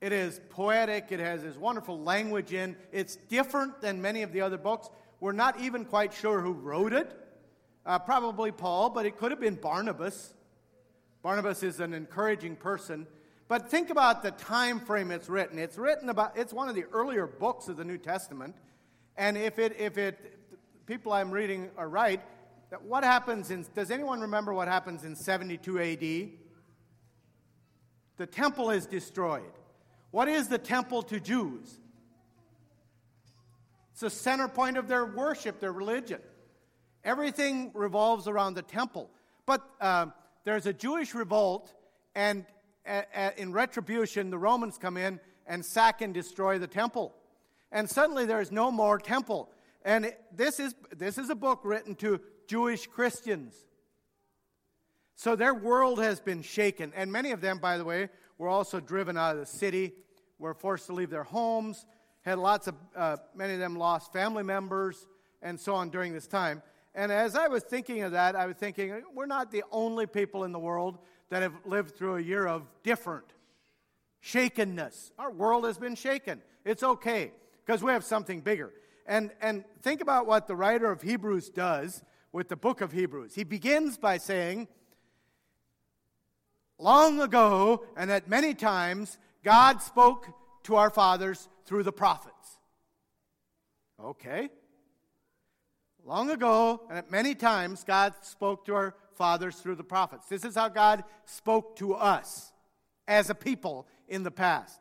It is poetic. It has this wonderful language in. It's different than many of the other books. We're not even quite sure who wrote it. Probably Paul, but it could have been Barnabas. Barnabas is an encouraging person. But think about the time frame it's written. It's written about. It's one of the earlier books of the New Testament. And if people I'm reading are right, what happens in? Does anyone remember what happens in 72 A.D.? The temple is destroyed. What is the temple to Jews? It's the center point of their worship, their religion. Everything revolves around the temple. But there's a Jewish revolt, and in retribution, the Romans come in and sack and destroy the temple. And suddenly there is no more temple. And this is a book written to Jewish Christians. So their world has been shaken. And many of them, by the way, were also driven out of the city, were forced to leave their homes, had many of them lost family members, and so on during this time. And as I was thinking of that, I was thinking, we're not the only people in the world that have lived through a year of different shakenness. Our world has been shaken. It's okay, because we have something bigger. And think about what the writer of Hebrews does with the book of Hebrews. He begins by saying, long ago, and at many times, God spoke to our fathers through the prophets. Okay. Long ago, and at many times, God spoke to our fathers through the prophets. This is how God spoke to us as a people in the past.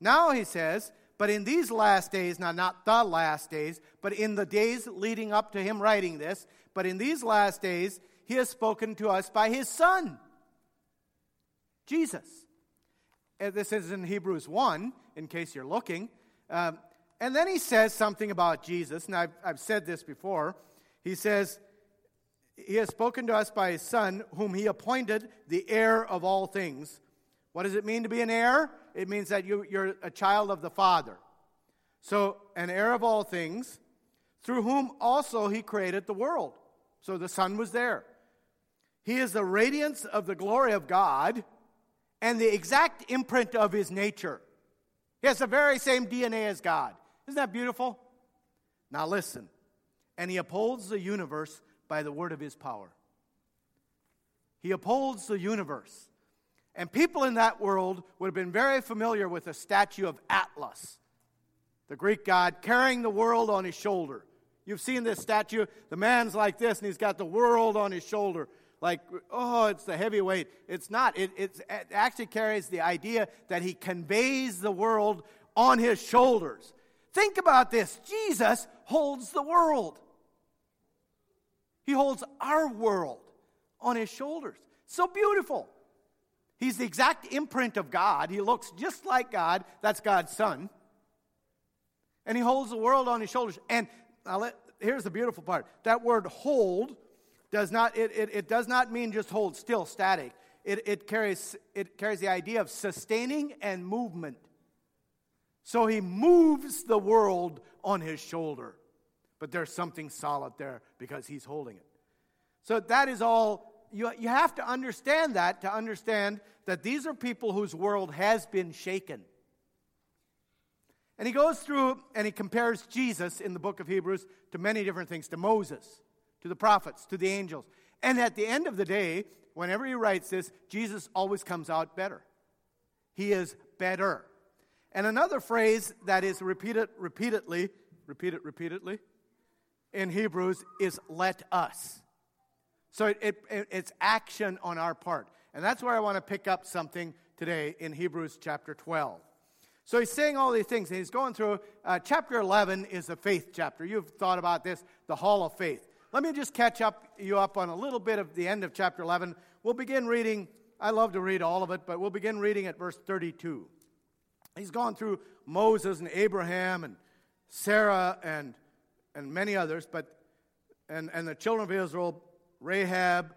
Now, he says, but in these last days, not the last days, but in the days leading up to him writing this, but in these last days, he has spoken to us by his Son, Jesus. And this is in Hebrews 1, in case you're looking. And then he says something about Jesus, and I've said this before. He says, he has spoken to us by his Son, whom he appointed the heir of all things. What does it mean to be an heir? It means that you're a child of the Father. So, an heir of all things, through whom also he created the world. So the Son was there. He is the radiance of the glory of God, and the exact imprint of his nature. He has the very same DNA as God. Isn't that beautiful? Now listen. And he upholds the universe by the word of his power. He upholds the universe. And people in that world would have been very familiar with the statue of Atlas, the Greek god carrying the world on his shoulder. You've seen this statue. The man's like this, and he's got the world on his shoulder. Like, oh, it's the heavyweight. It's not. It actually carries the idea that he conveys the world on his shoulders. Think about this. Jesus holds the world. He holds our world on his shoulders. So beautiful. He's the exact imprint of God. He looks just like God. That's God's Son. And he holds the world on his shoulders. And here's the beautiful part. That word hold does not mean just hold still, static. It carries the idea of sustaining and movement. So he moves the world on his shoulder. But there's something solid there because he's holding it. So that is all, you have to understand that these are people whose world has been shaken. And he goes through and he compares Jesus in the book of Hebrews to many different things, to Moses, to the prophets, to the angels. And at the end of the day, whenever he writes this, Jesus always comes out better. He is better. And another phrase that is repeatedly in Hebrews is let us. So it's action on our part. And that's where I want to pick up something today in Hebrews chapter 12. So he's saying all these things, and he's going through. Chapter 11 is the faith chapter. You've thought about this, the hall of faith. Let me just catch you up on a little bit of the end of chapter 11. We'll begin reading. I love to read all of it, but we'll begin reading at verse 32. He's gone through Moses and Abraham and Sarah and many others, but and the children of Israel, Rahab,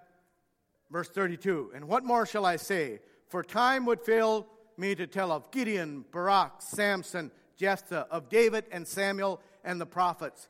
verse 32. And what more shall I say? For time would fail me to tell of Gideon, Barak, Samson, Jephthah, of David and Samuel and the prophets,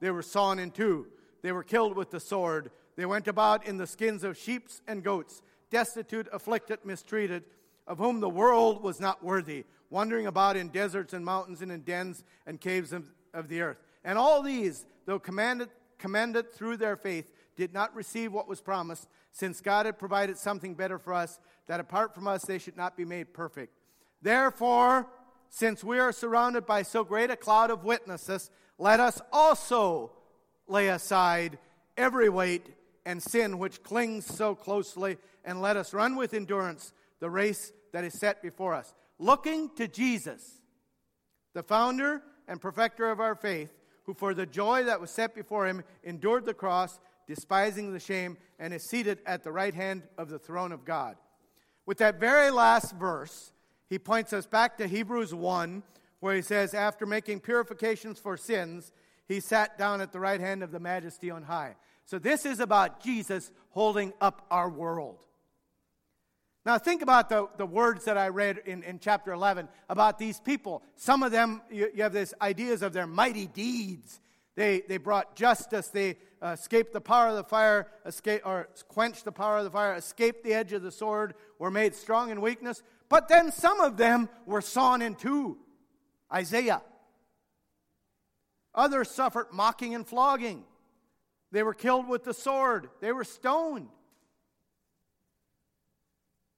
They were sawn in two. They were killed with the sword. They went about in the skins of sheep and goats, destitute, afflicted, mistreated, of whom the world was not worthy, wandering about in deserts and mountains and in dens and caves of the earth. And all these, though commended through their faith, did not receive what was promised, since God had provided something better for us, that apart from us they should not be made perfect. Therefore, since we are surrounded by so great a cloud of witnesses, let us also lay aside every weight and sin which clings so closely, and let us run with endurance the race that is set before us, looking to Jesus, the founder and perfecter of our faith, who for the joy that was set before him endured the cross, despising the shame, and is seated at the right hand of the throne of God. With that very last verse, he points us back to Hebrews 1, where he says, after making purifications for sins, he sat down at the right hand of the Majesty on high. So this is about Jesus holding up our world. Now think about the words that I read in chapter 11 about these people. Some of them, you have these ideas of their mighty deeds. They brought justice. They escaped the power of the fire, quenched the power of the fire, escaped the edge of the sword, were made strong in weakness. But then some of them were sawn in two. Isaiah. Others suffered mocking and flogging. They were killed with the sword. They were stoned.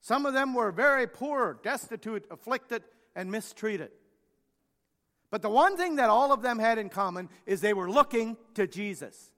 Some of them were very poor, destitute, afflicted, and mistreated. But the one thing that all of them had in common is they were looking to Jesus.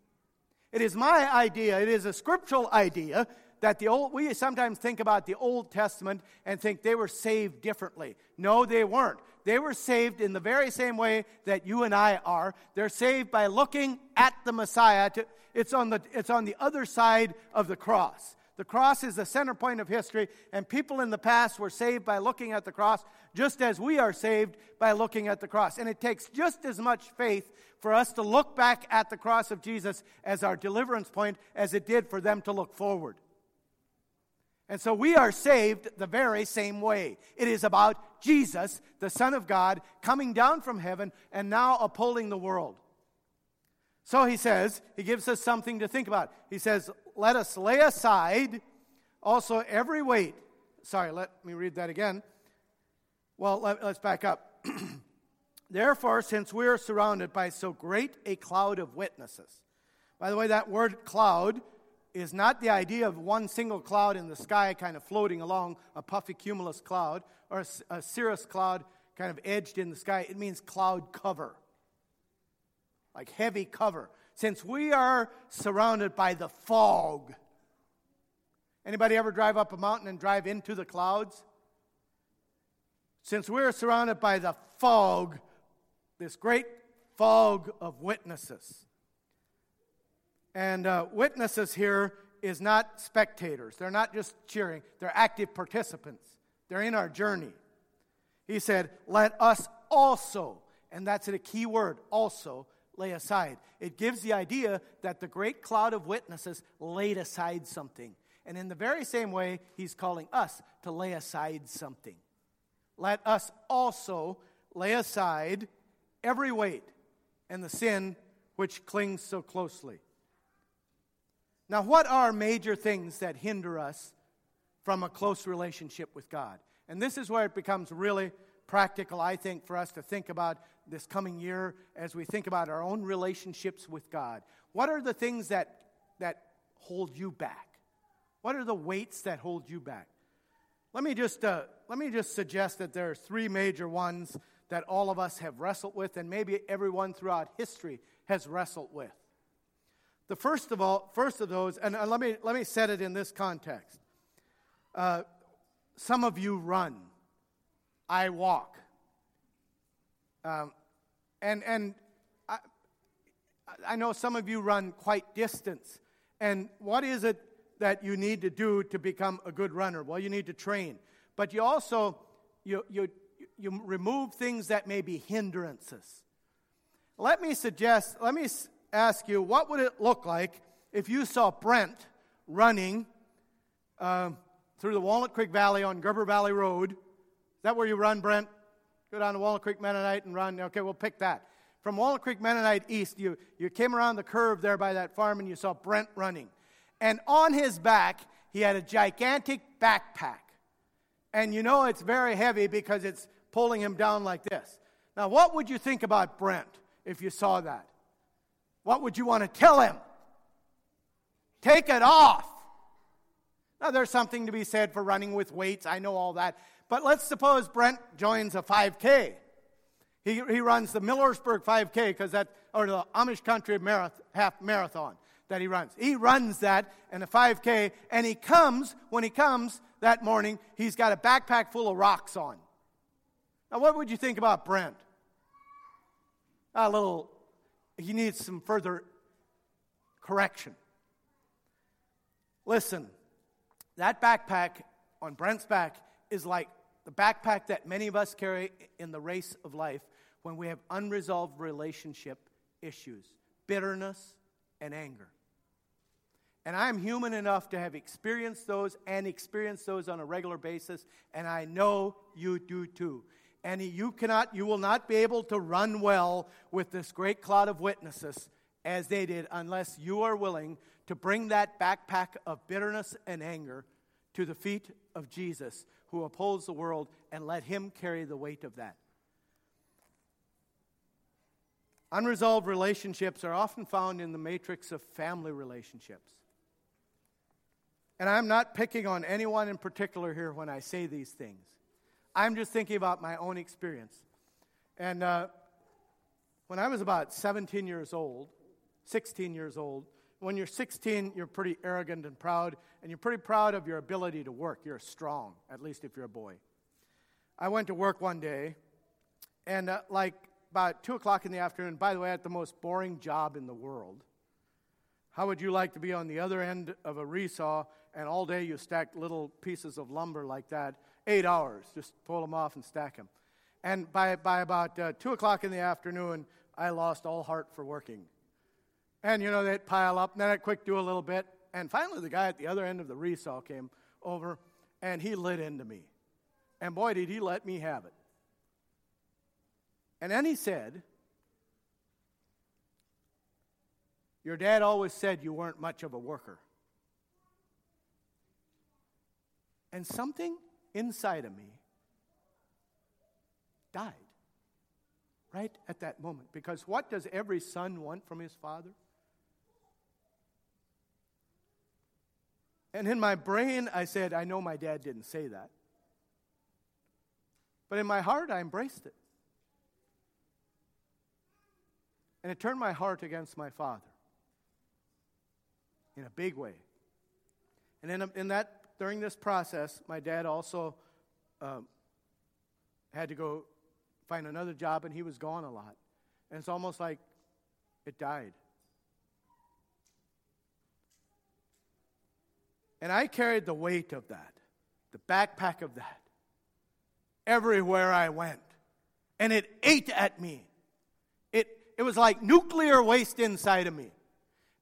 It is my idea, it is a scriptural idea, that we sometimes think about the Old Testament and think they were saved differently. No, they weren't. They were saved in the very same way that you and I are. They're saved by looking at the Messiah. It's on the other side of the cross. The cross is the center point of history, and people in the past were saved by looking at the cross, just as we are saved by looking at the cross. And it takes just as much faith for us to look back at the cross of Jesus as our deliverance point as it did for them to look forward. And so we are saved the very same way. It is about Jesus, the Son of God, coming down from heaven and now upholding the world. So he says, he gives us something to think about. He says, let us lay aside also every weight. Sorry, let me read that again. Well, let's back up. Therefore, since we are surrounded by so great a cloud of witnesses. By the way, that word cloud is not the idea of one single cloud in the sky kind of floating along, a puffy cumulus cloud, or a cirrus cloud kind of edged in the sky. It means cloud cover, like heavy cover. Since we are surrounded by the fog. Anybody ever drive up a mountain and drive into the clouds? Since we're surrounded by the fog, this great fog of witnesses. And witnesses here is not spectators. They're not just cheering. They're active participants. They're in our journey. He said, let us also, and that's a key word, also, lay aside. It gives the idea that the great cloud of witnesses laid aside something. And in the very same way, he's calling us to lay aside something. Let us also lay aside every weight and the sin which clings so closely. Now, what are major things that hinder us from a close relationship with God? And this is where it becomes really practical, I think, for us to think about this coming year as we think about our own relationships with God. What are the things that hold you back? What are the weights that hold you back? Let me just suggest that there are three major ones that all of us have wrestled with, and maybe everyone throughout history has wrestled with. The first of those, and let me set it in this context. Some of you run, I walk, and I know some of you run quite distance. And what is it that you need to do to become a good runner? Well, you need to train. But you also, you remove things that may be hindrances. Let me ask you, what would it look like if you saw Brent running through the Walnut Creek Valley on Gerber Valley Road? Is that where you run, Brent? Go down to Walnut Creek Mennonite and run. Okay, we'll pick that. From Walnut Creek Mennonite East, you came around the curve there by that farm and you saw Brent running. And on his back, he had a gigantic backpack. And you know it's very heavy because it's pulling him down like this. Now, what would you think about Brent if you saw that? What would you want to tell him? Take it off. Now, there's something to be said for running with weights. I know all that. But let's suppose Brent joins a 5K. He runs the Millersburg 5K or the Amish Country half marathon that he runs. He runs that and a 5K, and when he comes that morning, he's got a backpack full of rocks on. Now, what would you think about Brent? He needs some further correction. Listen, that backpack on Brent's back is like the backpack that many of us carry in the race of life when we have unresolved relationship issues, bitterness, and anger. And I'm human enough to have experienced those on a regular basis, and I know you do too. And you will not be able to run well with this great cloud of witnesses as they did unless you are willing to bring that backpack of bitterness and anger to the feet of Jesus, who upholds the world, and let him carry the weight of that. Unresolved relationships are often found in the matrix of family relationships. And I'm not picking on anyone in particular here when I say these things. I'm just thinking about my own experience. And when I was about 16 years old, when you're 16, you're pretty arrogant and proud, and you're pretty proud of your ability to work. You're strong, at least if you're a boy. I went to work one day, and about 2 o'clock in the afternoon, by the way, I had the most boring job in the world. How would you like to be on the other end of a resaw, and all day you stack little pieces of lumber like that, 8 hours, just pull them off and stack them. And by about 2 o'clock in the afternoon, I lost all heart for working. And, they'd pile up, and then I'd quick do a little bit, and finally the guy at the other end of the resaw came over, and he lit into me. And boy, did he let me have it. And then he said, "Your dad always said you weren't much of a worker." And something inside of me died right at that moment. Because what does every son want from his father? And in my brain, I said, I know my dad didn't say that. But in my heart, I embraced it. And it turned my heart against my father in a big way. And during this process, my dad also had to go find another job, and he was gone a lot. And it's almost like it died. And I carried the weight of that, the backpack of that, everywhere I went. And it ate at me. It was like nuclear waste inside of me.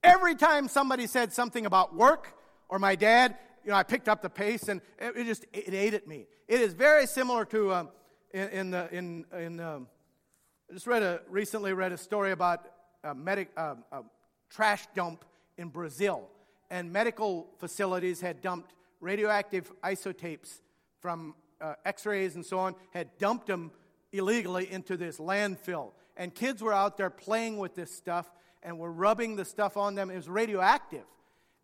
Every time somebody said something about work or my dad, I picked up the pace and it ate at me. It is very similar to I just recently read a story about a trash dump in Brazil, and medical facilities had dumped radioactive isotopes from X-rays and so on, had dumped them illegally into this landfill. And kids were out there playing with this stuff and were rubbing the stuff on them. It was radioactive.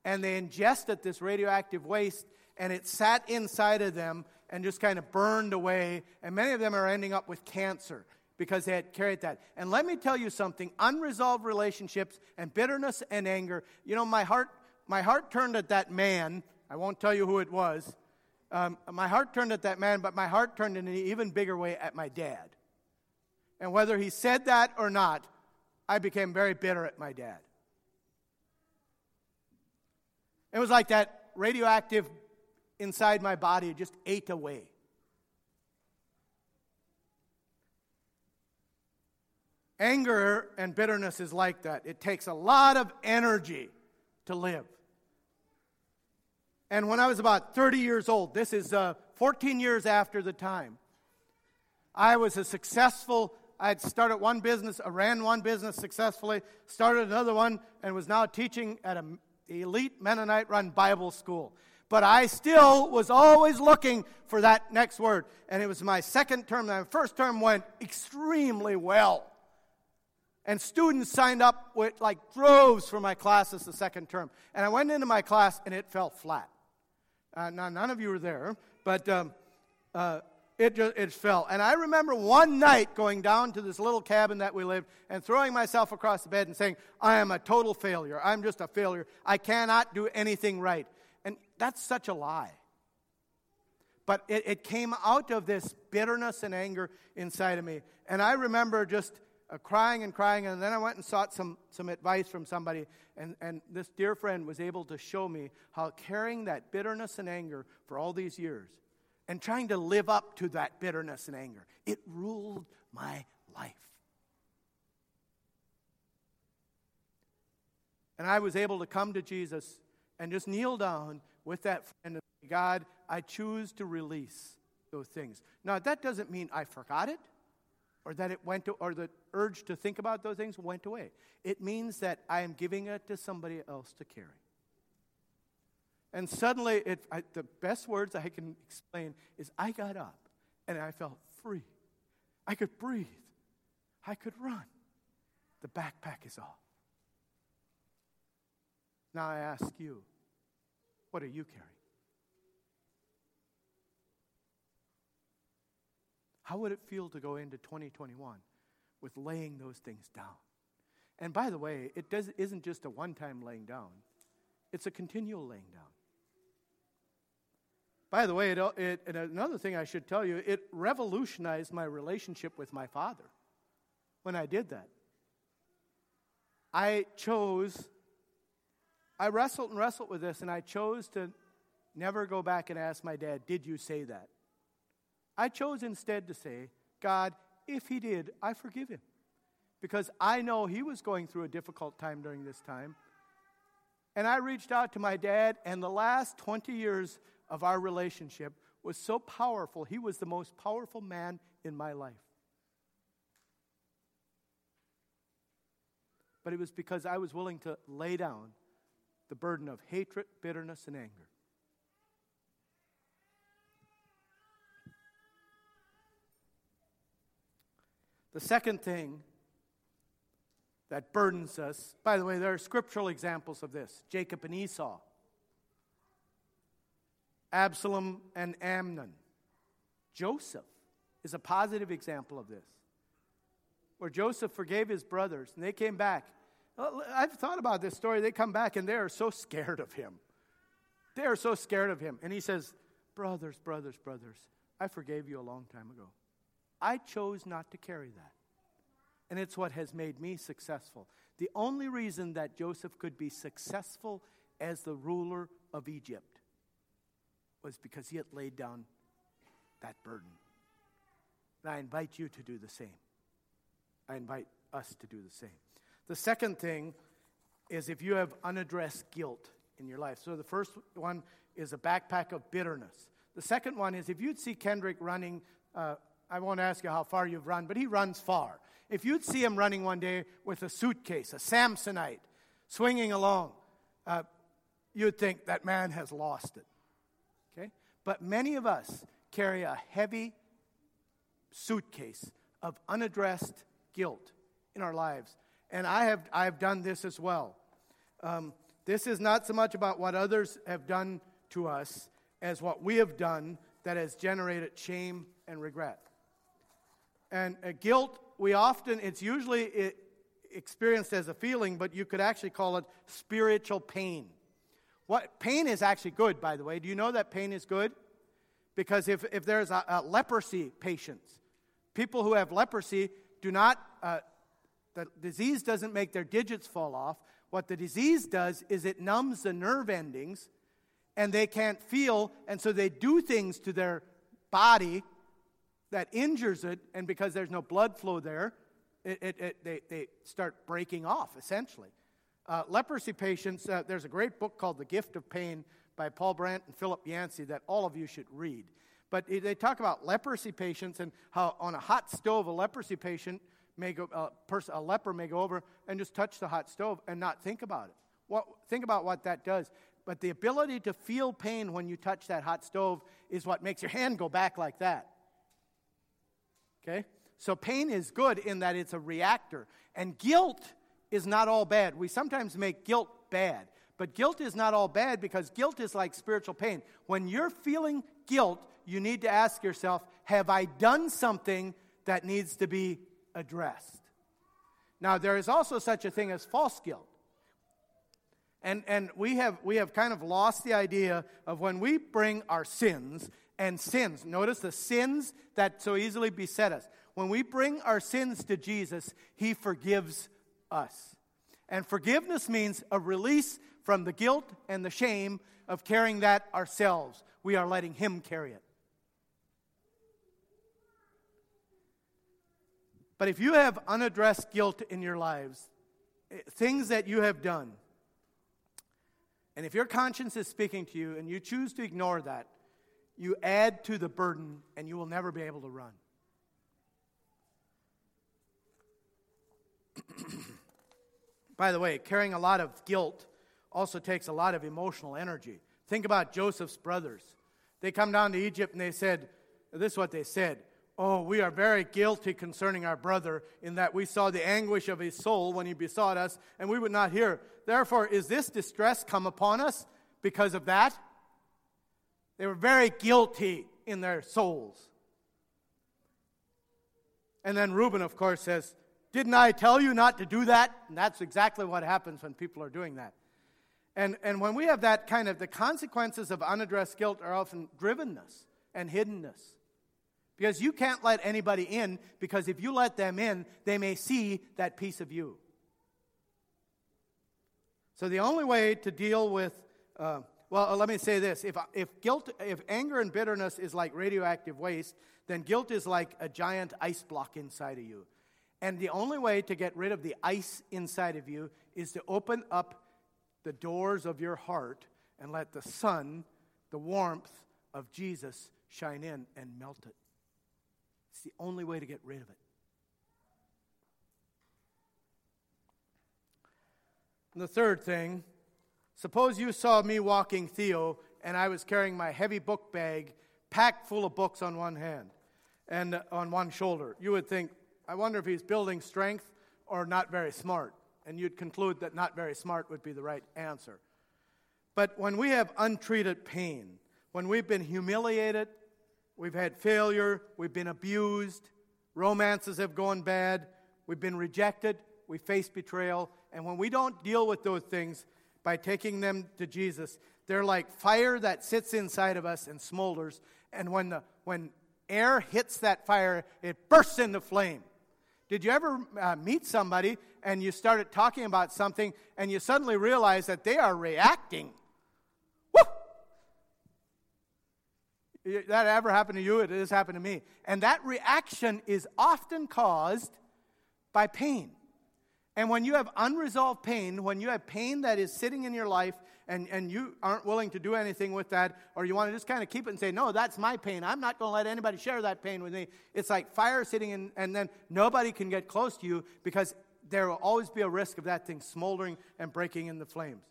And they ingested this radioactive waste, and it sat inside of them and just kind of burned away. And many of them are ending up with cancer because they had carried that. And let me tell you something. Unresolved relationships and bitterness and anger. My heart turned at that man. I won't tell you who it was. My heart turned at that man, but my heart turned in an even bigger way at my dad. And whether he said that or not, I became very bitter at my dad. It was like that radioactive inside my body just ate away. Anger and bitterness is like that. It takes a lot of energy to live. And when I was about 30 years old, this is 14 years after the time, I was a successful, I'd started one business, I ran one business successfully, started another one, and was now teaching at an elite Mennonite-run Bible school. But I still was always looking for that next word. And it was my second term. My first term went extremely well. And students signed up with like droves for my classes the second term. And I went into my class, and it fell flat. Now, none of you were there, but it fell. And I remember one night going down to this little cabin that we lived and throwing myself across the bed and saying, I am a total failure. I'm just a failure. I cannot do anything right. And that's such a lie. But it came out of this bitterness and anger inside of me. And I remember just crying, and then I went and sought some advice from somebody, and this dear friend was able to show me how carrying that bitterness and anger for all these years and trying to live up to that bitterness and anger, it ruled my life. And I was able to come to Jesus and just kneel down with that friend and say, God, I choose to release those things. Now, that doesn't mean I forgot it, or that it went to, or the urge to think about those things went away. It means that I am giving it to somebody else to carry. And suddenly, the best words I can explain is I got up and I felt free. I could breathe. I could run. The backpack is off. Now I ask you, what are you carrying? How would it feel to go into 2021 with laying those things down? And by the way, it isn't just a one-time laying down. It's a continual laying down. By the way, and another thing I should tell you, it revolutionized my relationship with my father when I did that. I wrestled and wrestled with this, and I chose to never go back and ask my dad, did you say that? I chose instead to say, God, if he did, I forgive him. Because I know he was going through a difficult time during this time. And I reached out to my dad, and the last 20 years of our relationship was so powerful. He was the most powerful man in my life. But it was because I was willing to lay down the burden of hatred, bitterness, and anger. The second thing that burdens us, by the way, there are scriptural examples of this. Jacob and Esau. Absalom and Amnon. Joseph is a positive example of this, where Joseph forgave his brothers, and they came back. I've thought about this story. They come back, and they are so scared of him. They are so scared of him. And he says, brothers, I forgave you a long time ago. I chose not to carry that. And it's what has made me successful. The only reason that Joseph could be successful as the ruler of Egypt was because he had laid down that burden. And I invite you to do the same. I invite us to do the same. The second thing is if you have unaddressed guilt in your life. So the first one is a backpack of bitterness. The second one is if you'd see Kendrick running, I won't ask you how far you've run, but he runs far. If you'd see him running one day with a suitcase, a Samsonite, swinging along, you'd think that man has lost it. Okay? But many of us carry a heavy suitcase of unaddressed guilt in our lives. And I've done this as well. This is not so much about what others have done to us as what we have done that has generated shame and regret. And guilt, it's usually experienced as a feeling, but you could actually call it spiritual pain. What pain is actually good, by the way. Do you know that pain is good? Because if there's a leprosy patient, people who have leprosy do not, the disease doesn't make their digits fall off. What the disease does is it numbs the nerve endings, and they can't feel, and so they do things to their body that injures it, and because there's no blood flow there, they start breaking off, essentially. Leprosy patients, there's a great book called The Gift of Pain by Paul Brand and Philip Yancey that all of you should read. But they talk about leprosy patients and how on a hot stove, a leprosy patient may go, a leper may go over and just touch the hot stove and not think about it. Think about what that does. But the ability to feel pain when you touch that hot stove is what makes your hand go back like that. Okay? So pain is good in that it's a reactor. And guilt is not all bad. We sometimes make guilt bad. But guilt is not all bad because guilt is like spiritual pain. When you're feeling guilt, you need to ask yourself, have I done something that needs to be addressed? Now, there is also such a thing as false guilt. And we have kind of lost the idea of when we bring our sins and sins. Notice the sins that so easily beset us. When we bring our sins to Jesus, He forgives us. And forgiveness means a release from the guilt and the shame of carrying that ourselves. We are letting Him carry it. But if you have unaddressed guilt in your lives, things that you have done, and if your conscience is speaking to you and you choose to ignore that, you add to the burden and you will never be able to run. By the way, carrying a lot of guilt also takes a lot of emotional energy. Think about Joseph's brothers. They come down to Egypt and they said, this is what they said, "Oh, we are very guilty concerning our brother in that we saw the anguish of his soul when he besought us, and we would not hear. Therefore, is this distress come upon us because of that?" They were very guilty in their souls. And then Reuben, of course, says, "Didn't I tell you not to do that?" And that's exactly what happens when people are doing that. And when we have that kind of, the consequences of unaddressed guilt are often drivenness and hiddenness. Because you can't let anybody in, because if you let them in, they may see that piece of you. So the only way to deal with, let me say this. If anger and bitterness is like radioactive waste, then guilt is like a giant ice block inside of you. And the only way to get rid of the ice inside of you is to open up the doors of your heart and let the sun, the warmth of Jesus, shine in and melt it. It's the only way to get rid of it. And the third thing, suppose you saw me walking Theo and I was carrying my heavy book bag packed full of books on one hand and on one shoulder. You would think, I wonder if he's building strength or not very smart. And you'd conclude that not very smart would be the right answer. But when we have untreated pain, when we've been humiliated, we've had failure, we've been abused, romances have gone bad, we've been rejected, we face betrayal, and when we don't deal with those things by taking them to Jesus, they're like fire that sits inside of us and smolders, and when air hits that fire, it bursts into flame. Did you ever meet somebody and you started talking about something and you suddenly realize that they are reacting? That ever happened to you? It has happened to me. And that reaction is often caused by pain. And when you have unresolved pain, when you have pain that is sitting in your life and you aren't willing to do anything with that, or you want to just kind of keep it and say, no, that's my pain. I'm not going to let anybody share that pain with me. It's like fire sitting in, and then nobody can get close to you because there will always be a risk of that thing smoldering and breaking in the flames.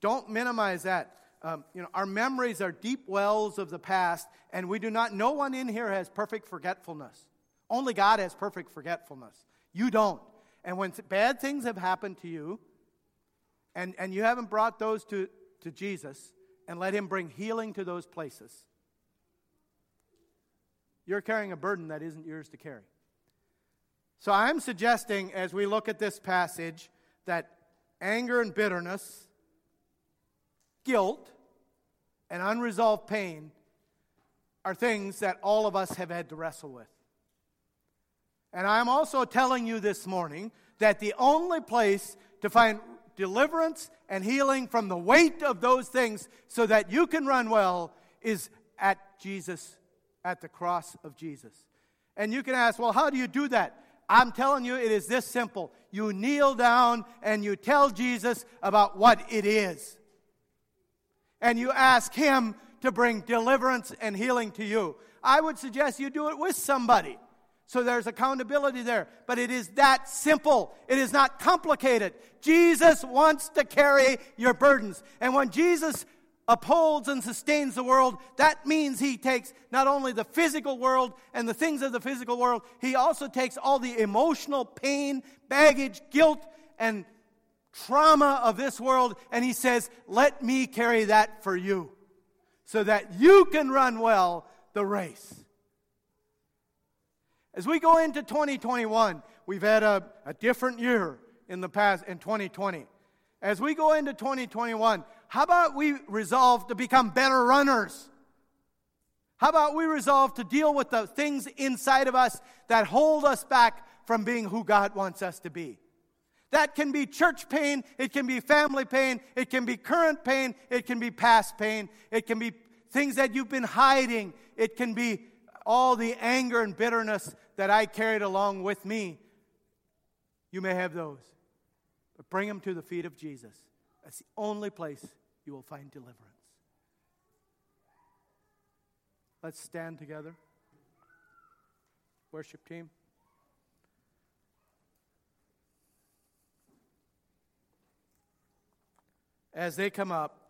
Don't minimize that. Our memories are deep wells of the past, and we do not, no one in here has perfect forgetfulness. Only God has perfect forgetfulness. You don't. And when bad things have happened to you, and you haven't brought those to Jesus, and let Him bring healing to those places, you're carrying a burden that isn't yours to carry. So I'm suggesting, as we look at this passage, that anger and bitterness, guilt and unresolved pain are things that all of us have had to wrestle with. And I'm also telling you this morning that the only place to find deliverance and healing from the weight of those things so that you can run well is at Jesus, at the cross of Jesus. And you can ask, well, how do you do that? I'm telling you, it is this simple. You kneel down and you tell Jesus about what it is. And you ask Him to bring deliverance and healing to you. I would suggest you do it with somebody. So there's accountability there. But it is that simple. It is not complicated. Jesus wants to carry your burdens. And when Jesus upholds and sustains the world, that means He takes not only the physical world and the things of the physical world, He also takes all the emotional pain, baggage, guilt, and trauma of this world, and He says, let me carry that for you so that you can run well the race. As we go into 2021, we've had a different year in the past, in 2020. As we go into 2021, how about we resolve to become better runners? How about we resolve to deal with the things inside of us that hold us back from being who God wants us to be? That can be church pain, it can be family pain, it can be current pain, it can be past pain, it can be things that you've been hiding, it can be all the anger and bitterness that I carried along with me. You may have those. But bring them to the feet of Jesus. That's the only place you will find deliverance. Let's stand together. Worship team. As they come up,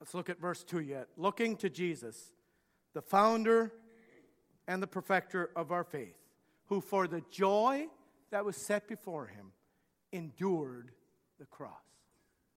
let's look at verse 2 yet. Looking to Jesus, the founder and the perfecter of our faith, who for the joy that was set before Him endured the cross.